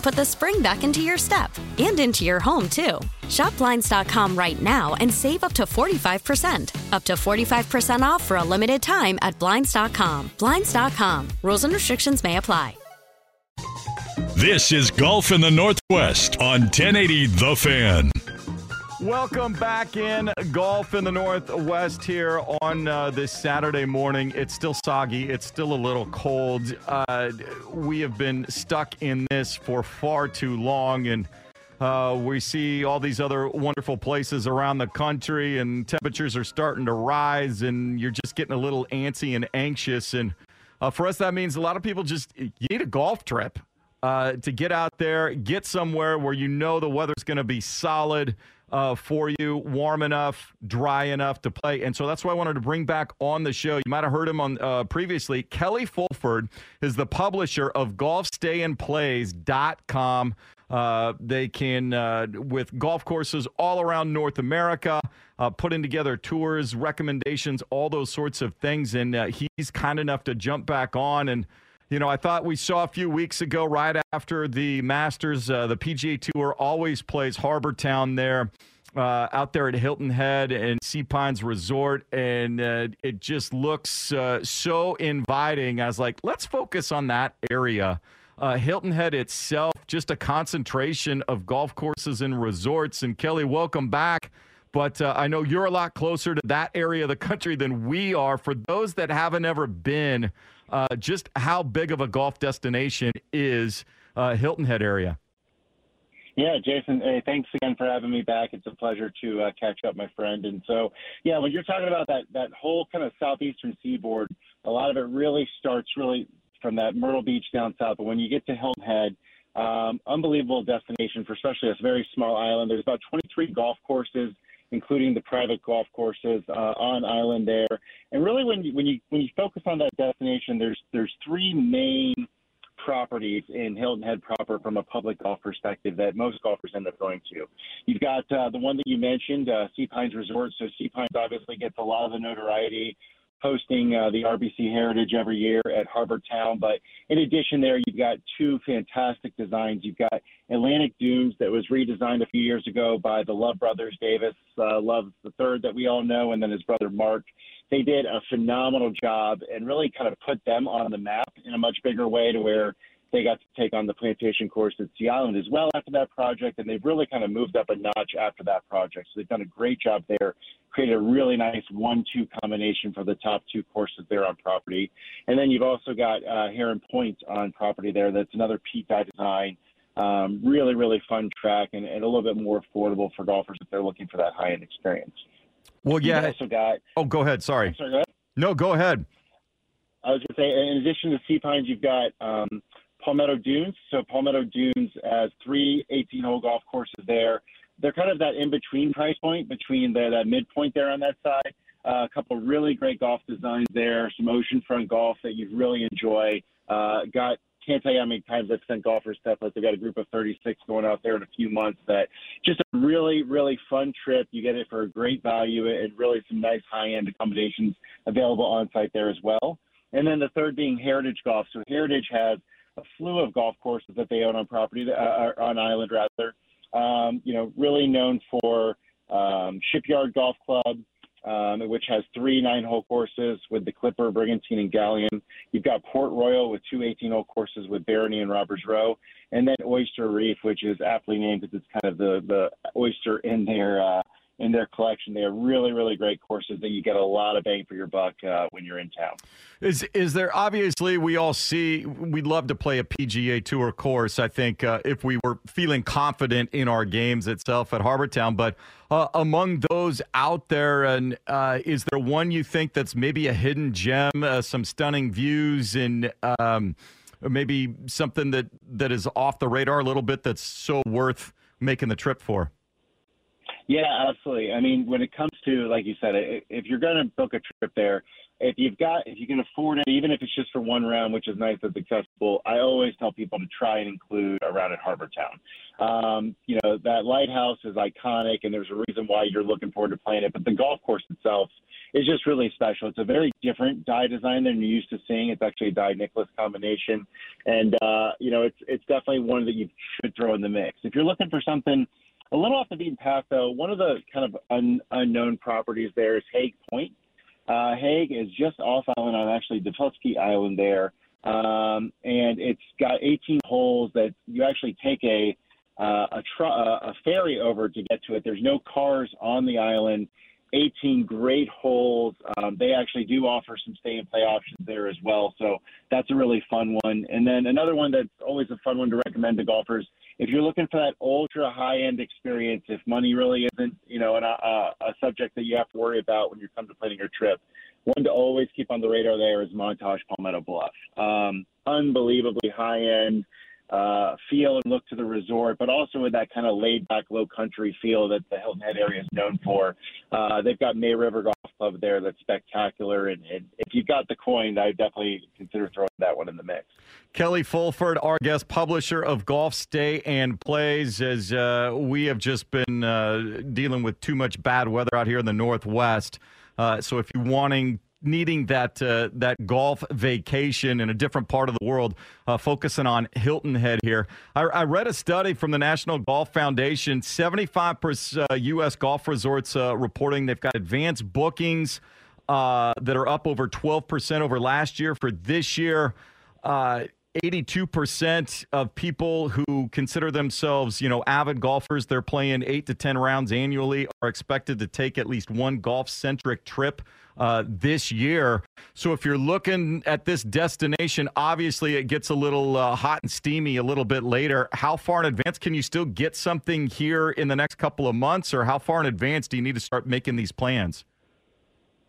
put the spring back into your step. And into your home, too. Shop Blinds.com right now and save up to 45%. Up to 45% off for a limited time at Blinds.com. Blinds.com. Rules and restrictions may apply. This is Golf in the Northwest on 1080 The Fan. Welcome back in Golf in the Northwest here on this Saturday morning. It's still soggy. It's still a little cold. We have been stuck in this for far too long, and we see all these other wonderful places around the country, and temperatures are starting to rise, and you're just getting a little antsy and anxious. And for us, that means a lot of people just need a golf trip. To get out there, get somewhere where you know the weather's going to be solid for you, warm enough, dry enough to play. And so that's why I wanted to bring back on the show. You might have heard him on previously. Kelly Fulford is the publisher of GolfStayAndPlays.com. They can, with golf courses all around North America, putting together tours, recommendations, all those sorts of things. And he's kind enough to jump back on and, you know, I thought we saw a few weeks ago right after the Masters, the PGA Tour always plays Harbour Town there, out there at Hilton Head and Sea Pines Resort, and it just looks so inviting. I was like, let's focus on that area. Hilton Head itself, just a concentration of golf courses and resorts. And Kelly, welcome back. But I know you're a lot closer to that area of the country than we are. For those that haven't ever been, just how big of a golf destination is Hilton Head area? Yeah, Jason, hey, thanks again for having me back. It's a pleasure to catch up, my friend. And so, yeah, when you're talking about that whole kind of southeastern seaboard, a lot of it really starts really from that Myrtle Beach down south. But when you get to Hilton Head, unbelievable destination for especially this very small island. There's about 23 golf courses, including the private golf courses on island there. And really, when you focus on that destination, there's three main properties in Hilton Head proper from a public golf perspective that most golfers end up going to. You've got the one that you mentioned, Sea Pines Resort. So Sea Pines obviously gets a lot of the notoriety, hosting the RBC Heritage every year at Harbour Town. But in addition there, you've got two fantastic designs. You've got Atlantic Dunes that was redesigned a few years ago by the Love brothers, Davis Love III that we all know, and then his brother Mark. They did a phenomenal job and really kind of put them on the map in a much bigger way to where they got to take on the plantation course at Sea Island as well after that project, and they've really kind of moved up a notch after that project. So they've done a great job there, created a really nice 1-2 combination for the top two courses there on property. And then you've also got Heron Point on property there. That's another Pete Dye design. Really, really fun track and a little bit more affordable for golfers if they're looking for that high-end experience. Well, yeah. You've also got... Oh, go ahead. Sorry. I'm sorry, go ahead. No, go ahead. I was going to say, in addition to Sea Pines, you've got... Palmetto Dunes. So Palmetto Dunes has three 18-hole golf courses there. They're kind of that in-between price point between that midpoint there on that side. A couple of really great golf designs there, some oceanfront golf that you really enjoy. Can't tell you how many times I've sent golfers to that place. They've got a group of 36 going out there in a few months. That just a really, really fun trip. You get it for a great value and really some nice high-end accommodations available on site there as well. And then the third being Heritage Golf. So Heritage has a slew of golf courses that they own on property, on island rather. Really known for Shipyard Golf Club, which has 3 9-hole courses with the Clipper, Brigantine, and Galleon. You've got Port Royal with two 18-hole courses with Barony and Robber's Row, and then Oyster Reef, which is aptly named because it's kind of the oyster in their collection. They are really, really great courses that you get a lot of bang for your buck when you're in town. Is there, obviously, we'd love to play a PGA Tour course, I think, if we were feeling confident in our games itself at Harbour Town. But among those out there, and is there one you think that's maybe a hidden gem, some stunning views, and maybe something that is off the radar a little bit that's so worth making the trip for? Yeah, absolutely. I mean, when it comes to, like you said, if you're going to book a trip there, if you can afford it, even if it's just for one round, which is nice, that's accessible, I always tell people to try and include a round at Harbour Town. That lighthouse is iconic, and there's a reason why you're looking forward to playing it. But the golf course itself is just really special. It's a very different dye design than you're used to seeing. It's actually a dye-Nicholas combination. And, it's definitely one that you should throw in the mix. If you're looking for something a little off the beaten path, though, one of the kind of unknown properties there is Haig Point. Haig is just off island on actually DeVotsky Island there, and it's got 18 holes that you actually take a ferry over to get to it. There's no cars on the island. 18 great holes. They actually do offer some stay and play options there as well, so that's a really fun one. And then another one that's always a fun one to recommend to golfers, if you're looking for that ultra high-end experience, if money really isn't, a subject that you have to worry about when you come to planning your trip, one to always keep on the radar there is Montage Palmetto Bluff. Unbelievably high-end feel and look to the resort, but also with that kind of laid-back, low-country feel that the Hilton Head area is known for. They've got May River Golf Club there that's spectacular, and if you've got the coin, I would definitely consider throwing that one in the mix. Kelly Fulford, our guest publisher of Golf Stay and Plays, as we have just been dealing with too much bad weather out here in the Northwest. So if you're needing that golf vacation in a different part of the world, focusing on Hilton Head here. I read a study from the National Golf Foundation, 75% U.S. golf resorts reporting they've got advanced bookings that are up over 12% over last year. For this year, 82% of people who consider themselves, avid golfers, they're playing 8 to 10 rounds annually, are expected to take at least one golf-centric trip this year. So if you're looking at this destination, obviously it gets a little hot and steamy a little bit later. How far in advance can you still get something here in the next couple of months, or how far in advance do you need to start making these plans?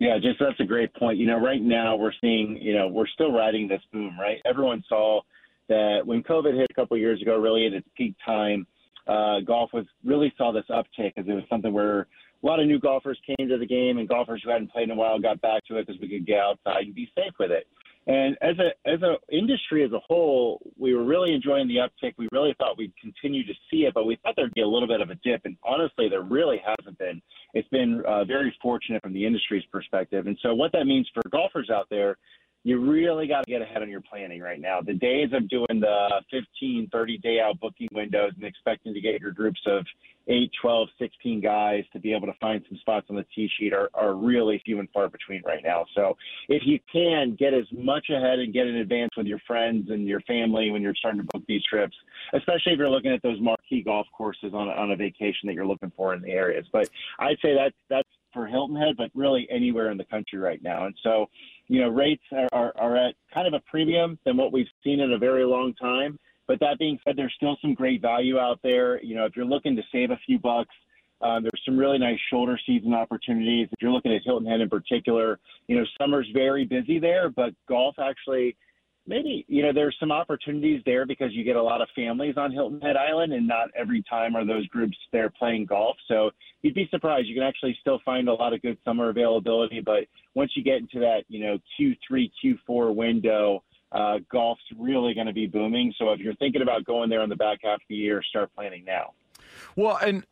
Yeah, just that's a great point. Right now we're seeing, we're still riding this boom, right? Everyone saw that when COVID hit a couple of years ago, really at its peak time, golf saw this uptick because it was something where a lot of new golfers came to the game, and golfers who hadn't played in a while got back to it because we could get outside and be safe with it. And as a industry as a whole, we were really enjoying the uptick. We really thought we'd continue to see it, but we thought there'd be a little bit of a dip. And honestly, there really hasn't been. It's been very fortunate from the industry's perspective. And so what that means for golfers out there, you really got to get ahead on your planning right now. The days of doing the 15, 30-day-out booking windows and expecting to get your groups of 8, 12, 16 guys to be able to find some spots on the tee sheet are really few and far between right now. So if you can, get as much ahead and get in advance with your friends and your family when you're starting to book these trips, especially if you're looking at those marquee golf courses on a vacation that you're looking for in the areas. But I'd say that's for Hilton Head, but really anywhere in the country right now. And so, rates are at kind of a premium than what we've seen in a very long time. But that being said, there's still some great value out there. If you're looking to save a few bucks, there's some really nice shoulder season opportunities. If you're looking at Hilton Head in particular, summer's very busy there, but golf actually maybe, there's some opportunities there because you get a lot of families on Hilton Head Island, and not every time are those groups there playing golf. So you'd be surprised. You can actually still find a lot of good summer availability. But once you get into that, Q3, Q4 window, golf's really going to be booming. So if you're thinking about going there on the back half of the year, start planning now. Well, and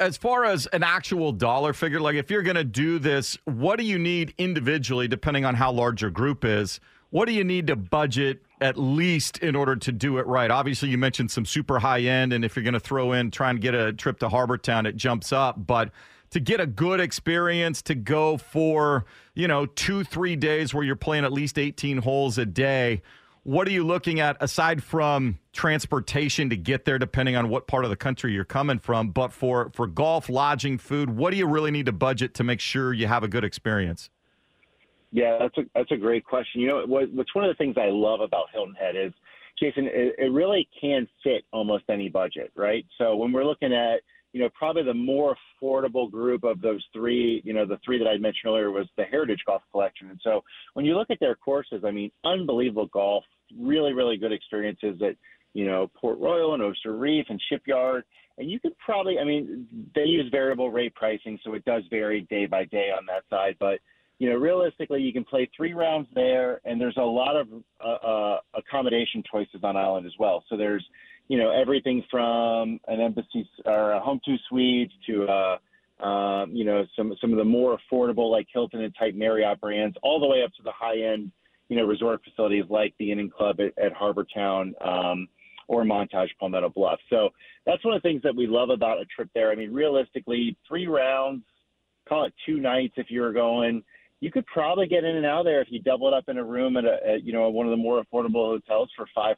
as far as an actual dollar figure, like if you're going to do this, what do you need individually, depending on how large your group is? what do you need to budget at least in order to do it right? Obviously, you mentioned some super high end, and if you're going to throw in trying to get a trip to Harbour Town, it jumps up. But to get a good experience, to go for, you know, 2-3 days where you're playing at least 18 holes a day, what are you looking at aside from transportation to get there, depending on what part of the country you're coming from? But for golf, lodging, food, what do you really need to budget to make sure you have a good experience? Yeah, that's a great question. You know, what's one of the things I love about Hilton Head is, Jason, it really can fit almost any budget, right? So when we're looking at, you know, probably the more affordable group of those three, you know, the three that I mentioned earlier was the Heritage Golf Collection. And so when you look at their courses, I mean, unbelievable golf, really, really good experiences at, you know, Port Royal and Oyster Reef and Shipyard. And you could probably, I mean, they use variable rate pricing, so it does vary day by day on that side. But, you know, realistically, you can play 3 rounds there, and there's a lot of accommodation choices on island as well. So there's, you know, everything from an embassy or a home two suites to, you know, some of the more affordable like Hilton and type Marriott brands, all the way up to the high end, you know, resort facilities like the Inn and Club at Harbour Town or Montage Palmetto Bluff. So that's one of the things that we love about a trip there. I mean, realistically, 3 rounds, call it 2 nights if you were going. You could probably get in and out of there if you double it up in a room at you know, one of the more affordable hotels for $500.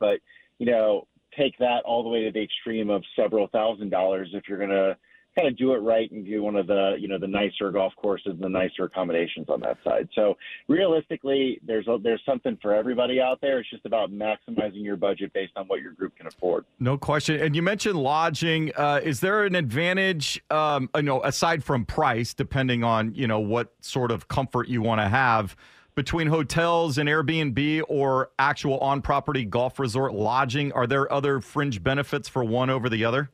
But, you know, take that all the way to the extreme of several $1,000s if you're going to kind of do it right and do one of the, you know, the nicer golf courses and the nicer accommodations on that side. So realistically, there's something for everybody out there. It's just about maximizing your budget based on what your group can afford. No question. And you mentioned lodging. Is there an advantage, you know, aside from price, depending on, you know, what sort of comfort you want to have, between hotels and Airbnb or actual on-property golf resort lodging? Are there other fringe benefits for one over the other?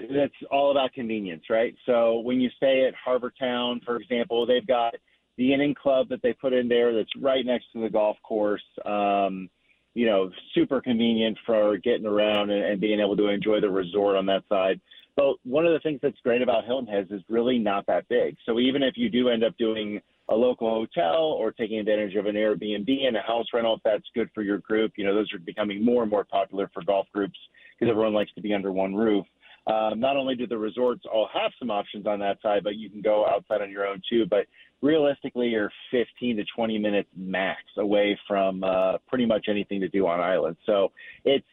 That's all about convenience, right? So when you stay at Harbour Town, for example, they've got the Inn and Club that they put in there that's right next to the golf course, you know, super convenient for getting around and being able to enjoy the resort on that side. But one of the things that's great about Hilton Head is really not that big. So even if you do end up doing a local hotel or taking advantage of an Airbnb and a house rental, if that's good for your group, you know, those are becoming more and more popular for golf groups because everyone likes to be under one roof. Not only do the resorts all have some options on that side, but you can go outside on your own too. But realistically, you're 15 to 20 minutes max away from pretty much anything to do on island. So it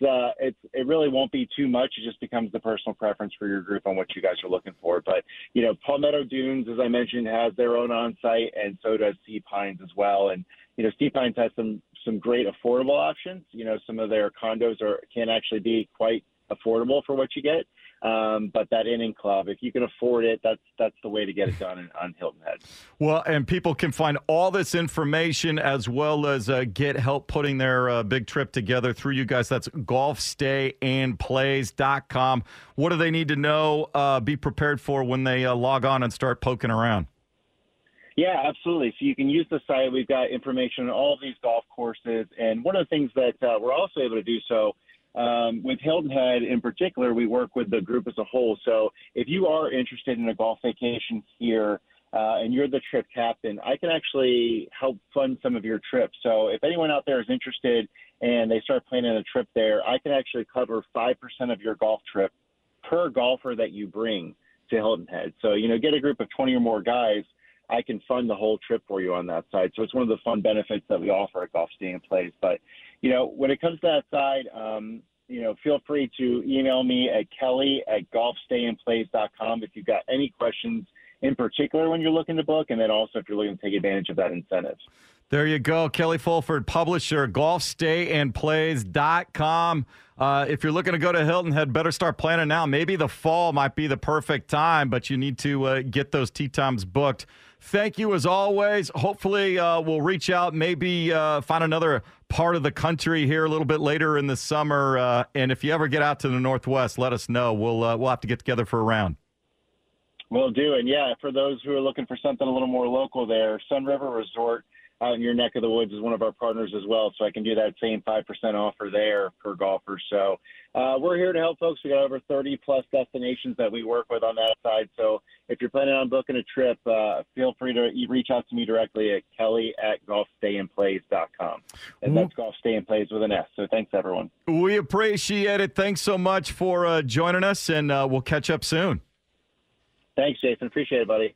really won't be too much. It just becomes the personal preference for your group on what you guys are looking for. But, you know, Palmetto Dunes, as I mentioned, has their own on-site, and so does Sea Pines as well. And, you know, Sea Pines has some great affordable options. You know, some of their condos can actually be quite affordable for what you get. But that Inn and Club, if you can afford it, that's the way to get it done on Hilton Head. Well, and people can find all this information as well as get help putting their big trip together through you guys. That's GolfStayAndPlays.com. What do they need to know, be prepared for when they log on and start poking around? Yeah, absolutely. So you can use the site. We've got information on all these golf courses. And one of the things that we're also able to do so with Hilton Head in particular, we work with the group as a whole. So if you are interested in a golf vacation here and you're the trip captain, I can actually help fund some of your trips. So if anyone out there is interested and they start planning a trip there, I can actually cover 5% of your golf trip per golfer that you bring to Hilton Head. So, you know, get a group of 20 or more guys, I can fund the whole trip for you on that side. So it's one of the fun benefits that we offer at Golf Stay and Plays. But, you know, when it comes to that side, you know, feel free to email me at kelly@golfstayandplays.com if you've got any questions in particular when you're looking to book, and then also if you're looking to take advantage of that incentive. There you go. Kelly Fulford, publisher, golfstayandplays.com. If you're looking to go to Hilton Head, better start planning now. Maybe the fall might be the perfect time, but you need to get those tee times booked. Thank you as always. Hopefully we'll reach out, maybe find another part of the country here a little bit later in the summer. And if you ever get out to the Northwest, let us know. We'll have to get together for a round. Will do. And yeah, for those who are looking for something a little more local there, Sun River Resort out in your neck of the woods is one of our partners as well, so I can do that same 5% offer there per golfer. So we're here to help folks. We got over 30-plus destinations that we work with on that side. So if you're planning on booking a trip, feel free to reach out to me directly at kelly@golfstayandplays.com. And that's GolfStayAndPlays with an S. So thanks, everyone. We appreciate it. Thanks so much for joining us, and we'll catch up soon. Thanks, Jason. Appreciate it, buddy.